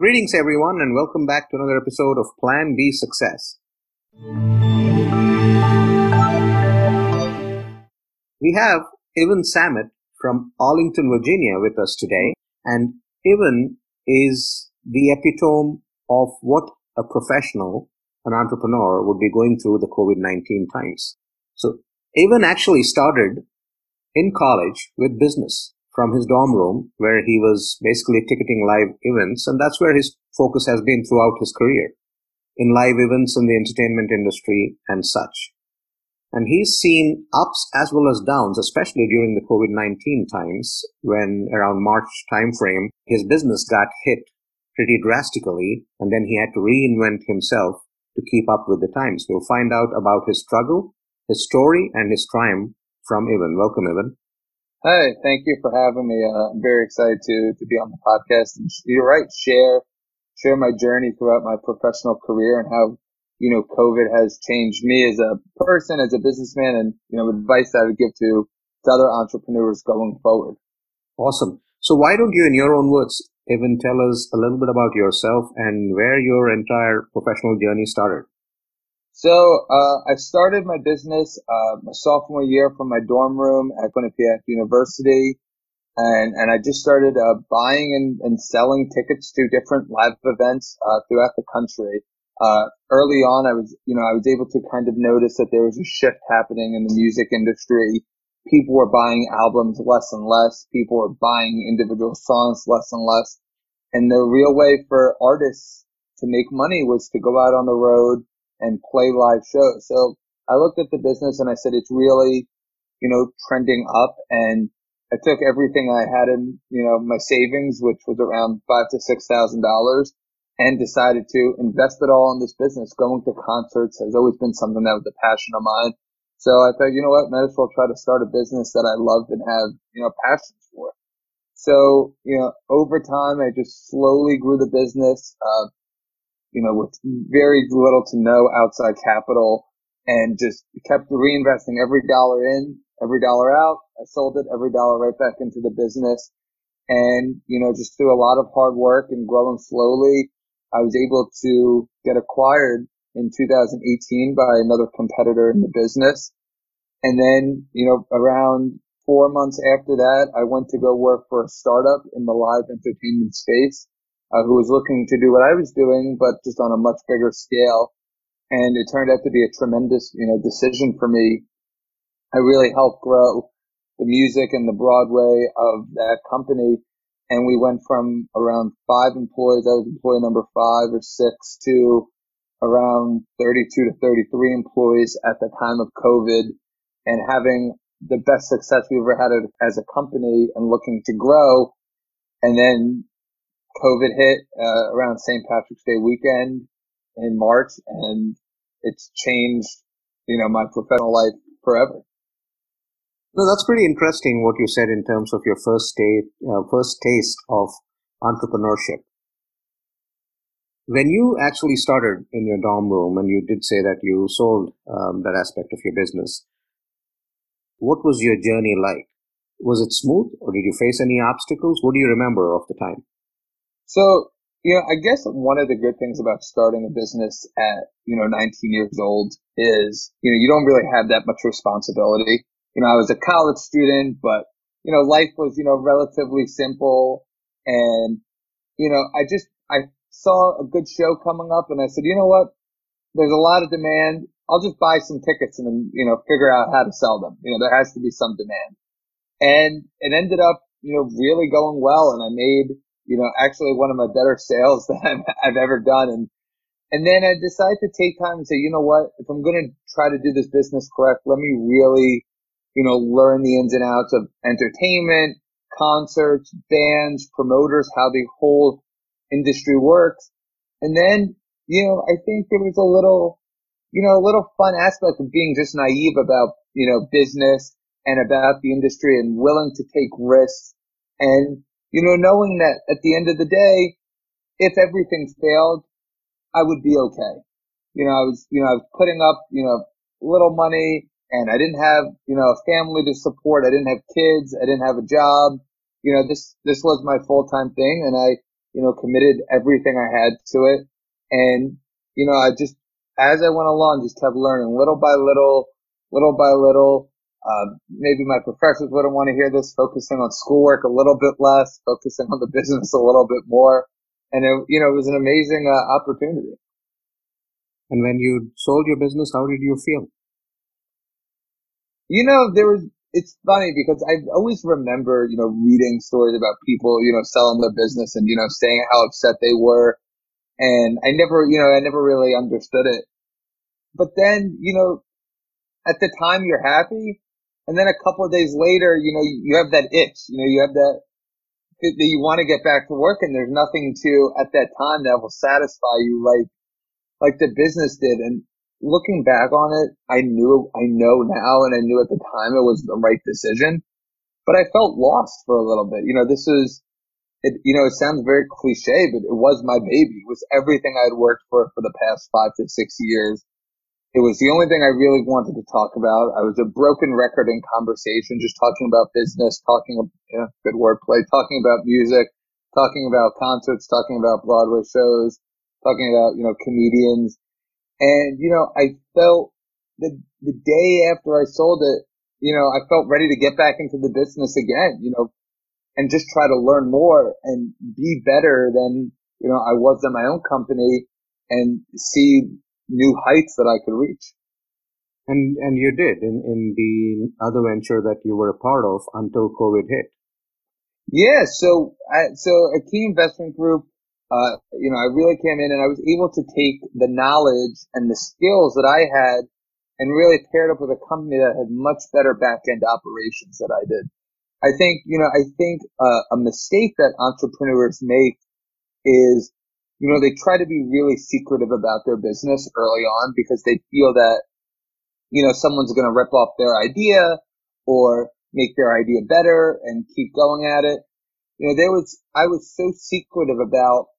Greetings everyone and welcome back to another episode of Plan B Success. We have Evan Samet from Arlington, Virginia with us today, and Evan is the epitome of what a professional, an entrepreneur, would be going through the COVID-19 times. So Evan actually started in college with business from his dorm room, where he was basically ticketing live events, and that's where his focus has been throughout his career, in live events in the entertainment industry and such. And he's seen ups as well as downs, especially during the COVID-19 times, when around March timeframe, his business got hit pretty drastically, and then he had to reinvent himself to keep up with the times. We'll find out about his struggle, his story, and his triumph from Evan. Welcome, Evan. Hi, thank you for having me. I'm very excited to be on the podcast. And you're right, share my journey throughout my professional career and how, you know, COVID has changed me as a person, as a businessman, and, you know, advice that I would give to other entrepreneurs going forward. Awesome. So why don't you, in your own words, Evan, tell us a little bit about yourself and where your entire professional journey started? So I started my business my sophomore year from my dorm room at Quinnipiac University, and I just started buying and selling tickets to different live events throughout the country. Early on, I was able to kind of notice that there was a shift happening in the music industry. People were buying albums less and less. People were buying individual songs less and less. And the real way for artists to make money was to go out on the road and play live shows. So I looked at the business and I said, it's really, you know, trending up. And I took everything I had in, you know, my savings, which was around $5,000 to $6,000, and decided to invest it all in this business. Going to concerts has always been something that was a passion of mine. So I thought, you know what, might as well try to start a business that I loved and have, you know, passions for. So, you know, over time, I just slowly grew the business, you know, with very little to no outside capital, and just kept reinvesting every dollar in, every dollar out. I sold it, every dollar right back into the business. And, you know, just through a lot of hard work and growing slowly, I was able to get acquired in 2018 by another competitor in the business. And then, you know, around 4 months after that, I went to go work for a startup in the live entertainment space, who was looking to do what I was doing, but just on a much bigger scale. And it turned out to be a tremendous, you know, decision for me. I really helped grow the music and the Broadway of that company. And we went from around 5 employees, I was employee number 5 or 6, to around 32 to 33 employees at the time of COVID, and having the best success we ever had as a company and looking to grow. And then COVID hit around St. Patrick's Day weekend in March, and it's changed, you know, my professional life forever. No, that's pretty interesting what you said in terms of your first taste of entrepreneurship. When you actually started in your dorm room, and you did say that you sold that aspect of your business, what was your journey like? Was it smooth, or did you face any obstacles? What do you remember of the time? So, you know, I guess one of the good things about starting a business at, you know, 19 years old is, you know, you don't really have that much responsibility. You know, I was a college student, but, you know, life was, you know, relatively simple. And, you know, I saw a good show coming up and I said, you know what, there's a lot of demand. I'll just buy some tickets and then, you know, figure out how to sell them. You know, there has to be some demand. And it ended up, you know, really going well. And I made, you know, actually one of my better sales that I've ever done. And then I decided to take time and say, you know what, if I'm going to try to do this business correct, let me really, you know, learn the ins and outs of entertainment, concerts, bands, promoters, how the whole industry works. And then, you know, I think there was a little fun aspect of being just naive about, you know, business and about the industry and willing to take risks. And, you know, knowing that at the end of the day, if everything failed, I would be okay. I was putting up, you know, little money, and I didn't have, you know, a family to support. I didn't have kids. I didn't have a job. You know, this was my full-time thing. And I you know, committed everything I had to it. And, you know, I just, as I went along, just kept learning little by little. Maybe my professors wouldn't want to hear this, focusing on schoolwork a little bit less, focusing on the business a little bit more. And, it was an amazing opportunity. And when you sold your business, how did you feel? You know, it's funny because I always remember, you know, reading stories about people, you know, selling their business and, you know, saying how upset they were. And I never really understood it. But then, you know, at the time you're happy. And then a couple of days later, you know, you have that itch, you know, you have that you want to get back to work, and there's nothing to, at that time, that will satisfy you like the business did. And looking back on it, I know now and I knew at the time it was the right decision, but I felt lost for a little bit. You know, it sounds very cliche, but it was my baby. It was everything I had worked for the past 5 to 6 years. It was the only thing I really wanted to talk about. I was a broken record in conversation, just talking about business, good wordplay, talking about music, talking about concerts, talking about Broadway shows, talking about, you know, comedians. And, you know, I felt the day after I sold it, you know, I felt ready to get back into the business again, you know, and just try to learn more and be better than, you know, I was in my own company, and see new heights that I could reach. And you did in the other venture that you were a part of until COVID hit. Yeah. So a key investment group, you know, I really came in and I was able to take the knowledge and the skills that I had and really paired up with a company that had much better back end operations than I did. I think a mistake that entrepreneurs make is, you know, they try to be really secretive about their business early on because they feel that, you know, someone's going to rip off their idea or make their idea better and keep going at it. You know, I was so secretive about,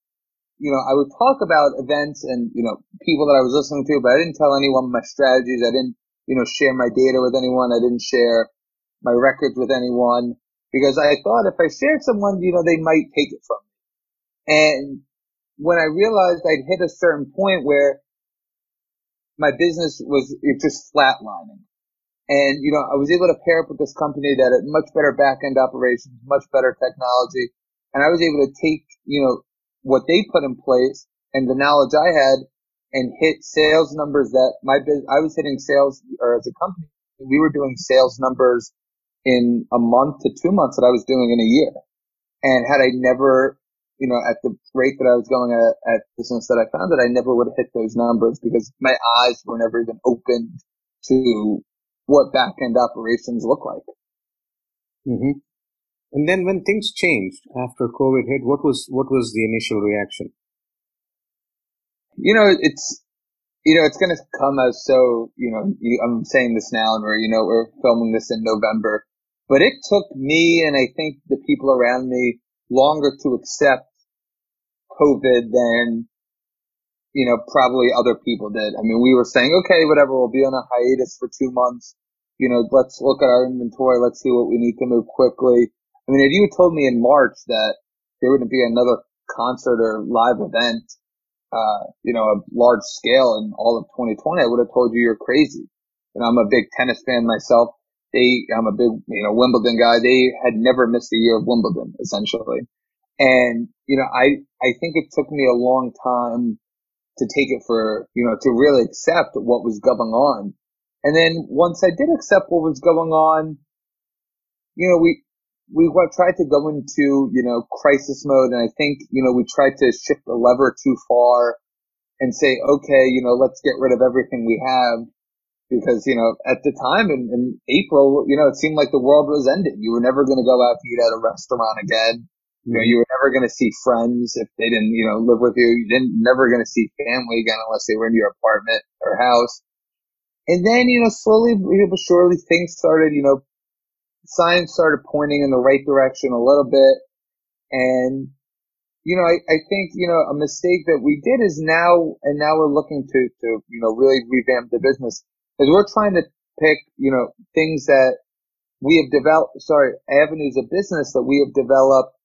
you know, I would talk about events and, you know, people that I was listening to, but I didn't tell anyone my strategies. I didn't, you know, share my data with anyone. I didn't share my records with anyone because I thought if I shared someone, you know, they might take it from me. And when I realized I'd hit a certain point where my business was just flatlining, and, you know, I was able to pair up with this company that had much better back-end operations, much better technology, and I was able to take, you know, what they put in place and the knowledge I had and hit sales numbers that I was hitting sales, or as a company, we were doing sales numbers in a month to 2 months that I was doing in a year. And had I never, you know, at the rate that I was going at business that I found, that I never would have hit those numbers because my eyes were never even opened to what back-end operations look like. Mm-hmm. And then when things changed after COVID hit, what was the initial reaction? You know, it's going to come as so, you know, I'm saying this now and we're filming this in November, but it took me and I think the people around me longer to accept COVID than, you know, probably other people did. I mean, we were saying, okay, whatever, we'll be on a hiatus for 2 months. You know, let's look at our inventory. Let's see what we need to move quickly. I mean, if you told me in March that there wouldn't be another concert or live event, you know, a large scale in all of 2020, I would have told you you're crazy. You know, I'm a big tennis fan myself. I'm a big, you know, Wimbledon guy. They had never missed a year of Wimbledon, essentially. And, you know, I think it took me a long time to take it for, you know, to really accept what was going on. And then once I did accept what was going on, you know, we tried to go into, you know, crisis mode. And I think, you know, we tried to shift the lever too far and say, okay, you know, let's get rid of everything we have. Because, you know, at the time in April, you know, it seemed like the world was ending. You were never going to go out to eat at a restaurant again. You know, you were never going to see friends if they didn't, you know, live with you. You didn't never going to see family again unless they were in your apartment or house. And then, you know, slowly but surely things started, you know, signs started pointing in the right direction a little bit. And, you know, I think, you know, a mistake that we did is now we're looking to, you know, really revamp the business. As we're trying to pick, you know, avenues of business that we have developed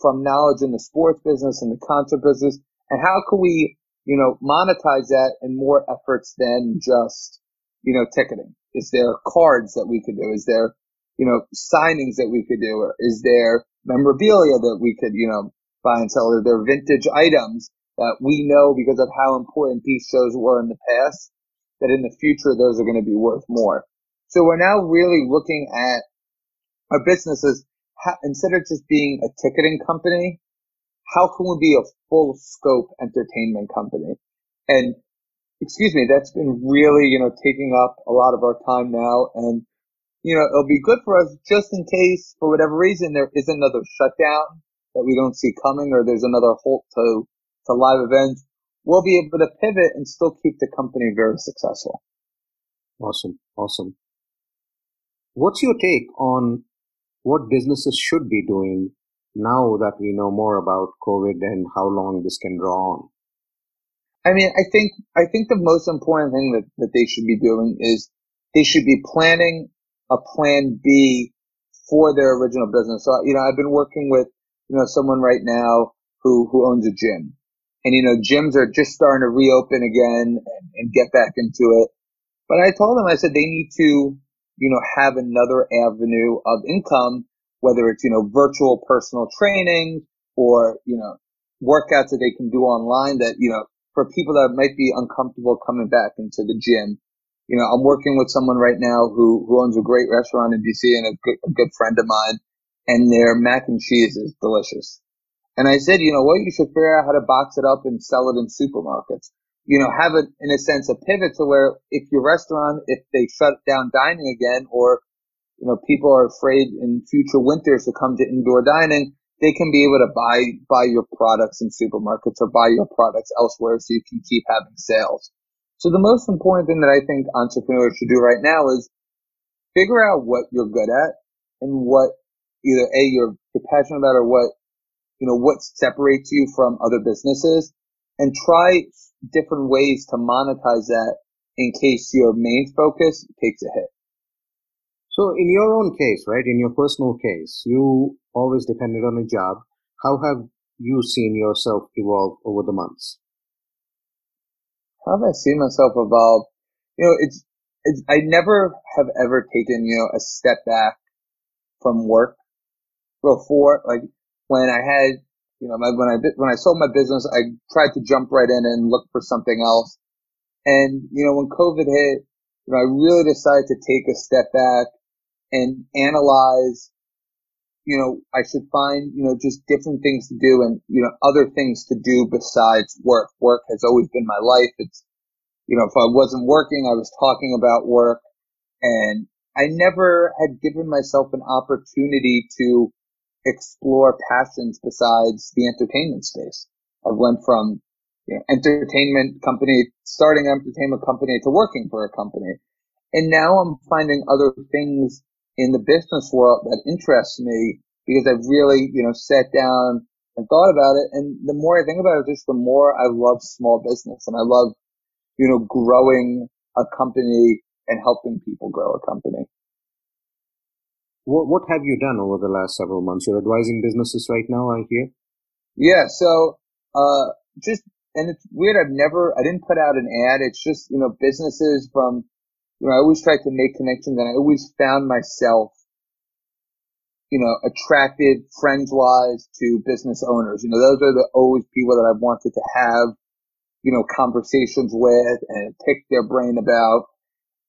from knowledge in the sports business and the concert business, and how can we, you know, monetize that in more efforts than just, you know, ticketing? Is there cards that we could do? Is there, you know, signings that we could do? Or is there memorabilia that we could, you know, buy and sell? Are there vintage items that we know because of how important these shows were in the past that in the future those are going to be worth more? So we're now really looking at our businesses, instead of just being a ticketing company, how can we be a full scope entertainment company? And excuse me, that's been really, you know, taking up a lot of our time now. And, you know, it'll be good for us just in case, for whatever reason, there is another shutdown that we don't see coming, or there's another halt to live events. We'll be able to pivot and still keep the company very successful. Awesome. Awesome. What's your take on what businesses should be doing now that we know more about COVID and how long this can draw on? I mean, I think the most important thing that they should be doing is they should be planning a plan B for their original business. So, you know, I've been working with, you know, someone right now who owns a gym. And, you know, gyms are just starting to reopen again and get back into it. But I told them, I said, they need to, you know, have another avenue of income, whether it's, you know, virtual personal training or, you know, workouts that they can do online that, you know, for people that might be uncomfortable coming back into the gym. You know, I'm working with someone right now who owns a great restaurant in DC and a good friend of mine, and their mac and cheese is delicious. And I said, you know what, you should figure out how to box it up and sell it in supermarkets. You know, have it, in a sense, a pivot to where if your restaurant, if they shut down dining again, or, you know, people are afraid in future winters to come to indoor dining, they can be able to buy your products in supermarkets or buy your products elsewhere so you can keep having sales. So the most important thing that I think entrepreneurs should do right now is figure out what you're good at and what either A, you're passionate about, or what, you know, what separates you from other businesses, and try different ways to monetize that in case your main focus takes a hit. So in your own case, right, in your personal case, you always depended on a job. How have you seen yourself evolve over the months? How have I seen myself evolve? You know, it's I never have ever taken, you know, a step back from work before. Like when I had, you know, when I sold my business, I tried to jump right in and look for something else. And, you know, when COVID hit, you know, I really decided to take a step back and analyze, you know, I should find, you know, just different things to do and, you know, other things to do besides work. Work has always been my life. It's, you know, if I wasn't working, I was talking about work, and I never had given myself an opportunity to explore passions besides the entertainment space. I went from, you know, starting an entertainment company to working for a company. And now I'm finding other things in the business world that interests me because I've really, you know, sat down and thought about it. And the more I think about it, just the more I love small business, and I love, you know, growing a company and helping people grow a company. What have you done over the last several months? You're advising businesses right now, I hear? Yeah. So, and it's weird. I didn't put out an ad. It's just, you know, businesses from, you know, I always tried to make connections, and I always found myself, you know, attracted friends-wise to business owners. You know, those are the always people that I've wanted to have, you know, conversations with and pick their brain about.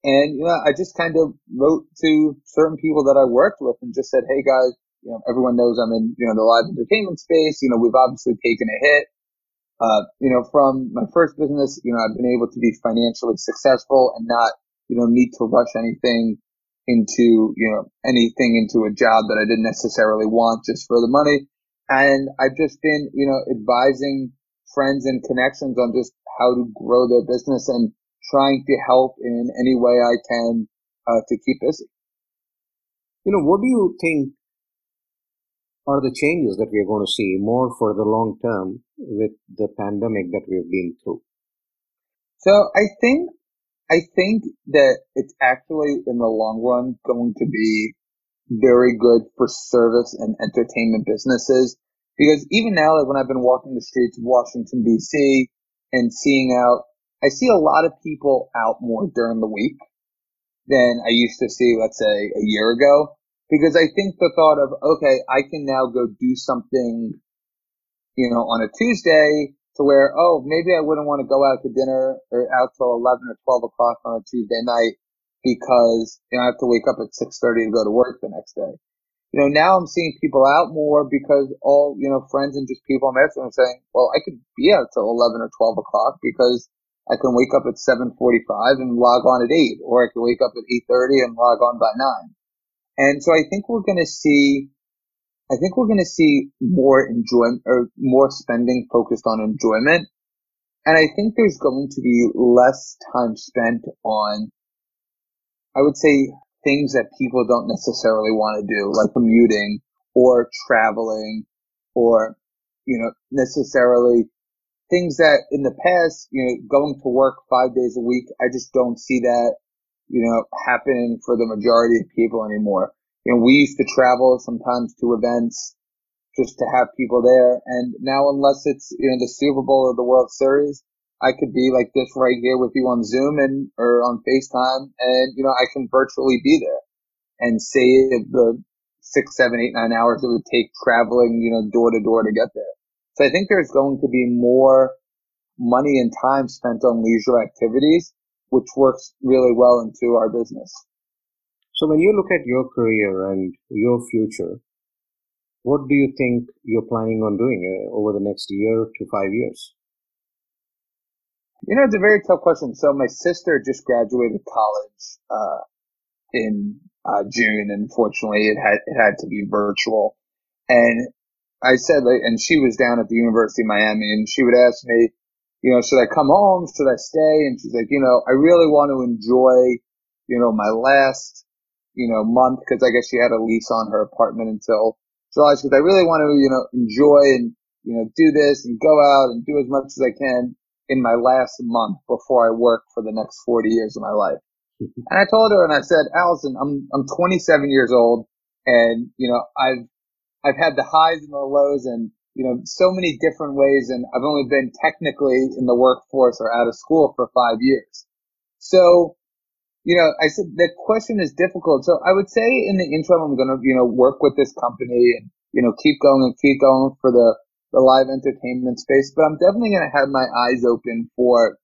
And, you know, I just kind of wrote to certain people that I worked with and just said, hey guys, you know, everyone knows I'm in, you know, the live entertainment space. You know, we've obviously taken a hit. You know, from my first business, you know, I've been able to be financially successful and not, you know, need to rush anything into a job that I didn't necessarily want just for the money. And I've just been, you know, advising friends and connections on just how to grow their business and trying to help in any way I can to keep busy. You know, what do you think are the changes that we are going to see more for the long term with the pandemic that we've been through? So I think that it's actually in the long run going to be very good for service and entertainment businesses Because even now, like when I've been walking the streets of Washington, D.C. and seeing out, I see a lot of people out more during the week than I used to see, let's say, a year ago. Because I think the thought of, okay, I can now go do something, you know, on a Tuesday to where, oh, maybe I wouldn't want to go out to dinner or out till 11 or 12 o'clock on a Tuesday night because, you know, I have to wake up at 6:30 to go to work the next day. You know, now I'm seeing people out more because all, you know, friends and just people I'm asking are saying, well, I could be out till 11 or 12 o'clock because I can wake up at 7:45 and log on at 8, or I can wake up at 8:30 and log on by 9. And so I think we're going to see more enjoyment or more spending focused on enjoyment. And I think there's going to be less time spent on, I would say, things that people don't necessarily want to do, like commuting or traveling or, you know, necessarily things that in the past, you know, going to work 5 days a week, I just don't see that, you know, happen for the majority of people anymore. You know, we used to travel sometimes to events just to have people there. And now, unless it's, you know, the Super Bowl or the World Series, I could be like this right here with you on Zoom and or on FaceTime, and, you know, I can virtually be there and save the 6, 7, 8, 9 hours it would take traveling, you know, door to door to get there. So I think there's going to be more money and time spent on leisure activities, which works really well into our business. So when you look at your career and your future, what do you think you're planning on doing over the next year to 5 years? You know, it's a very tough question. So my sister just graduated college in June, and unfortunately it had to be virtual. And I said, like, and she was down at the University of Miami, and she would ask me, you know, should I come home? Should I stay? And she's like, you know, I really want to enjoy, you know, my last, you know, month, because I guess she had a lease on her apartment until July. Because I really want to, you know, enjoy and, you know, do this and go out and do as much as I can in my last month before I work for the next 40 years of my life. And I told her, and I said, Allison, I'm 27 years old, and, you know, I've had the highs and the lows, and, you know, so many different ways, and I've only been technically in the workforce or out of school for 5 years. So, you know, I said, the question is difficult. So I would say in the interim, I'm going to, you know, work with this company and, you know, keep going for the live entertainment space. But I'm definitely going to have my eyes open for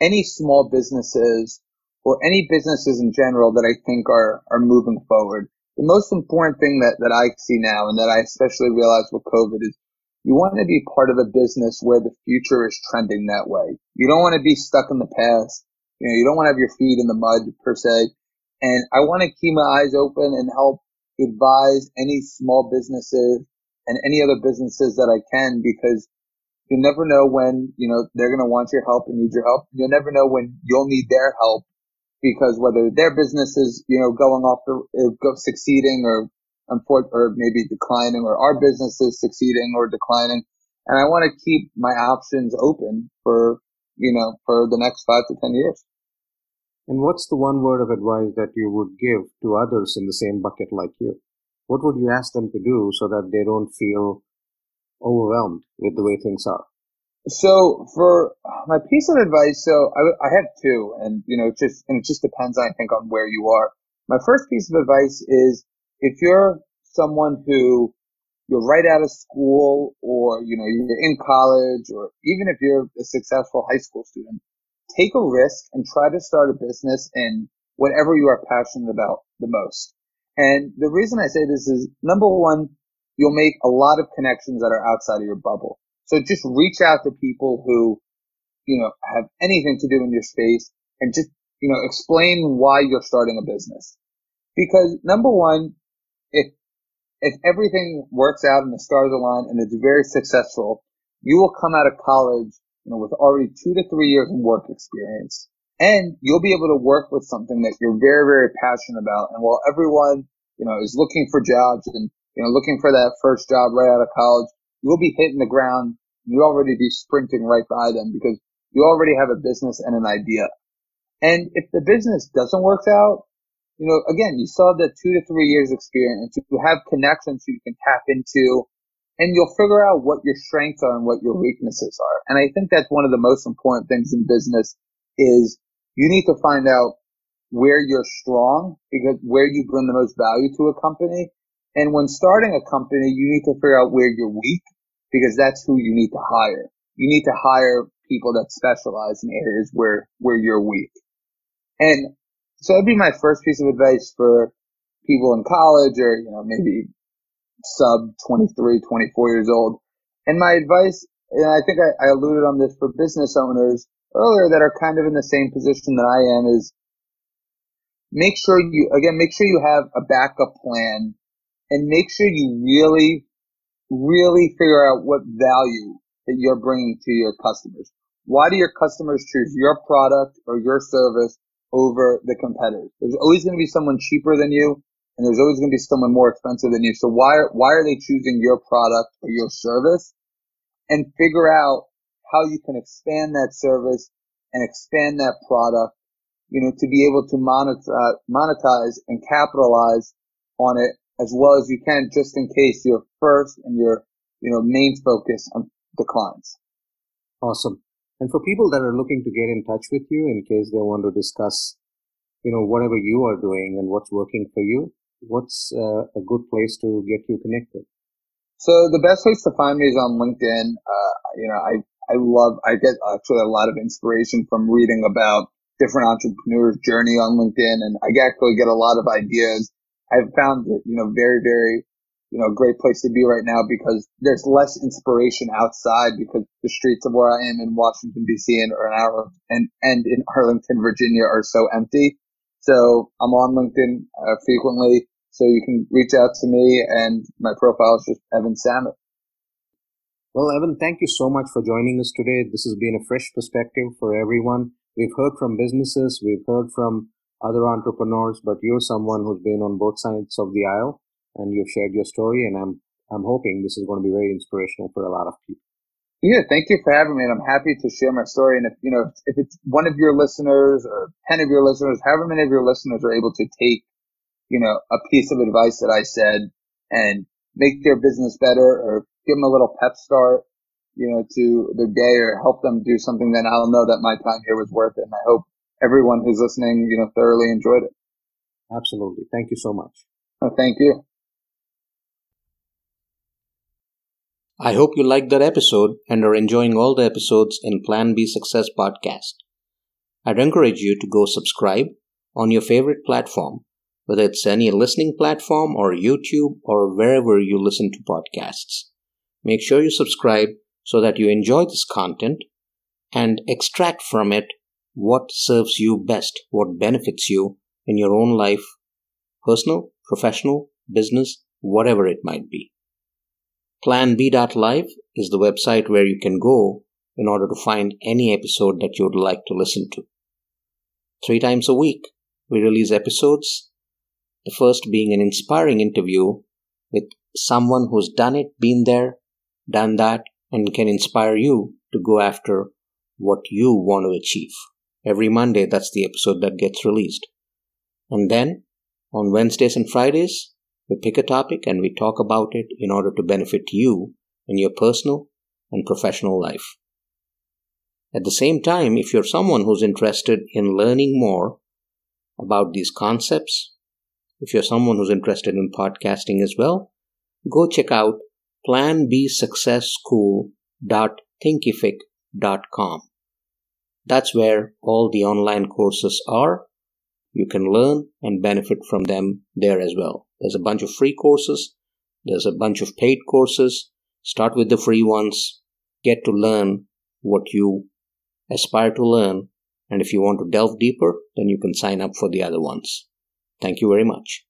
any small businesses or any businesses in general that I think are moving forward. The most important thing that I see now, and that I especially realized with COVID, is you want to be part of a business where the future is trending that way. You don't want to be stuck in the past. You know, you don't want to have your feet in the mud per se. And I want to keep my eyes open and help advise any small businesses and any other businesses that I can, because you never know when, you know, they're going to want your help and need your help. You'll never know when you'll need their help. Because whether their business is, you know, going off succeeding or maybe declining, or our business is succeeding or declining. And I want to keep my options open for, you know, for the next 5 to 10 years. And what's the one word of advice that you would give to others in the same bucket like you? What would you ask them to do so that they don't feel overwhelmed with the way things are? So for my piece of advice, so I have two, and, you know, it just depends, I think, on where you are. My first piece of advice is, if you're someone who you're right out of school, or, you know, you're in college, or even if you're a successful high school student, take a risk and try to start a business in whatever you are passionate about the most. And the reason I say this is, number one, you'll make a lot of connections that are outside of your bubble. So just reach out to people who, you know, have anything to do in your space, and just, you know, explain why you're starting a business. Because number one, if everything works out and the stars align and it's very successful, you will come out of college, you know, with already 2 to 3 years of work experience, and you'll be able to work with something that you're very, very passionate about. And while everyone, you know, is looking for jobs and, you know, looking for that first job right out of college, you'll be hitting the ground. You'll already be sprinting right by them because you already have a business and an idea. And if the business doesn't work out, you know, again, you still have that 2 to 3 years experience. You have connections you can tap into, and you'll figure out what your strengths are and what your weaknesses are. And I think that's one of the most important things in business is you need to find out where you're strong, because where you bring the most value to a company. And when starting a company, you need to figure out where you're weak, because that's who you need to hire. You need to hire people that specialize in areas where you're weak. And so that'd be my first piece of advice for people in college, or, you know, maybe sub 23, 24 years old. And my advice, and I think I alluded on this for business owners earlier that are kind of in the same position that I am, is make sure you have a backup plan, and make sure you really, really figure out what value that you're bringing to your customers. Why do your customers choose your product or your service over the competitors? There's always going to be someone cheaper than you, and there's always going to be someone more expensive than you. So why are they choosing your product or your service? And figure out how you can expand that service and expand that product, you know, to be able to monetize and capitalize on it as well as you can, just in case your first and your, you know, main focus on declines. Awesome. And for people that are looking to get in touch with you in case they want to discuss, you know, whatever you are doing and what's working for you, what's a good place to get you connected? So the best place to find me is on LinkedIn. You know, I get actually a lot of inspiration from reading about different entrepreneurs' journey on LinkedIn, and I actually get a lot of ideas. I've found it, you know, very, very, you know, a great place to be right now, because there's less inspiration outside, because the streets of where I am in Washington, D.C. and in Arlington, Virginia are so empty. So I'm on LinkedIn frequently, so you can reach out to me, and my profile is just Evan Samet. Well, Evan, thank you so much for joining us today. This has been a fresh perspective for everyone. We've heard from businesses, we've heard from other entrepreneurs, but you're someone who's been on both sides of the aisle, and you've shared your story, and I'm hoping this is going to be very inspirational for a lot of people. Yeah, thank you for having me, and I'm happy to share my story. And if, you know, if it's one of your listeners or 10 of your listeners, however many of your listeners are able to take, you know, a piece of advice that I said and make their business better, or give them a little pep start, you know, to their day, or help them do something, then I'll know that my time here was worth it. And I hope everyone who's listening, you know, thoroughly enjoyed it. Absolutely. Thank you so much. Oh, thank you. I hope you liked that episode and are enjoying all the episodes in Plan B Success podcast. I'd encourage you to go subscribe on your favorite platform, whether it's any listening platform or YouTube or wherever you listen to podcasts. Make sure you subscribe so that you enjoy this content and extract from it what serves you best, what benefits you in your own life, personal, professional, business, whatever it might be. PlanB.live is the website where you can go in order to find any episode that you would like to listen to. 3 times a week, we release episodes, the first being an inspiring interview with someone who's done it, been there, done that, and can inspire you to go after what you want to achieve. Every Monday, that's the episode that gets released. And then, on Wednesdays and Fridays, we pick a topic and we talk about it in order to benefit you in your personal and professional life. At the same time, if you're someone who's interested in learning more about these concepts, if you're someone who's interested in podcasting as well, go check out planbsuccessschool.thinkific.com. That's where all the online courses are. You can learn and benefit from them there as well. There's a bunch of free courses. There's a bunch of paid courses. Start with the free ones. Get to learn what you aspire to learn. And if you want to delve deeper, then you can sign up for the other ones. Thank you very much.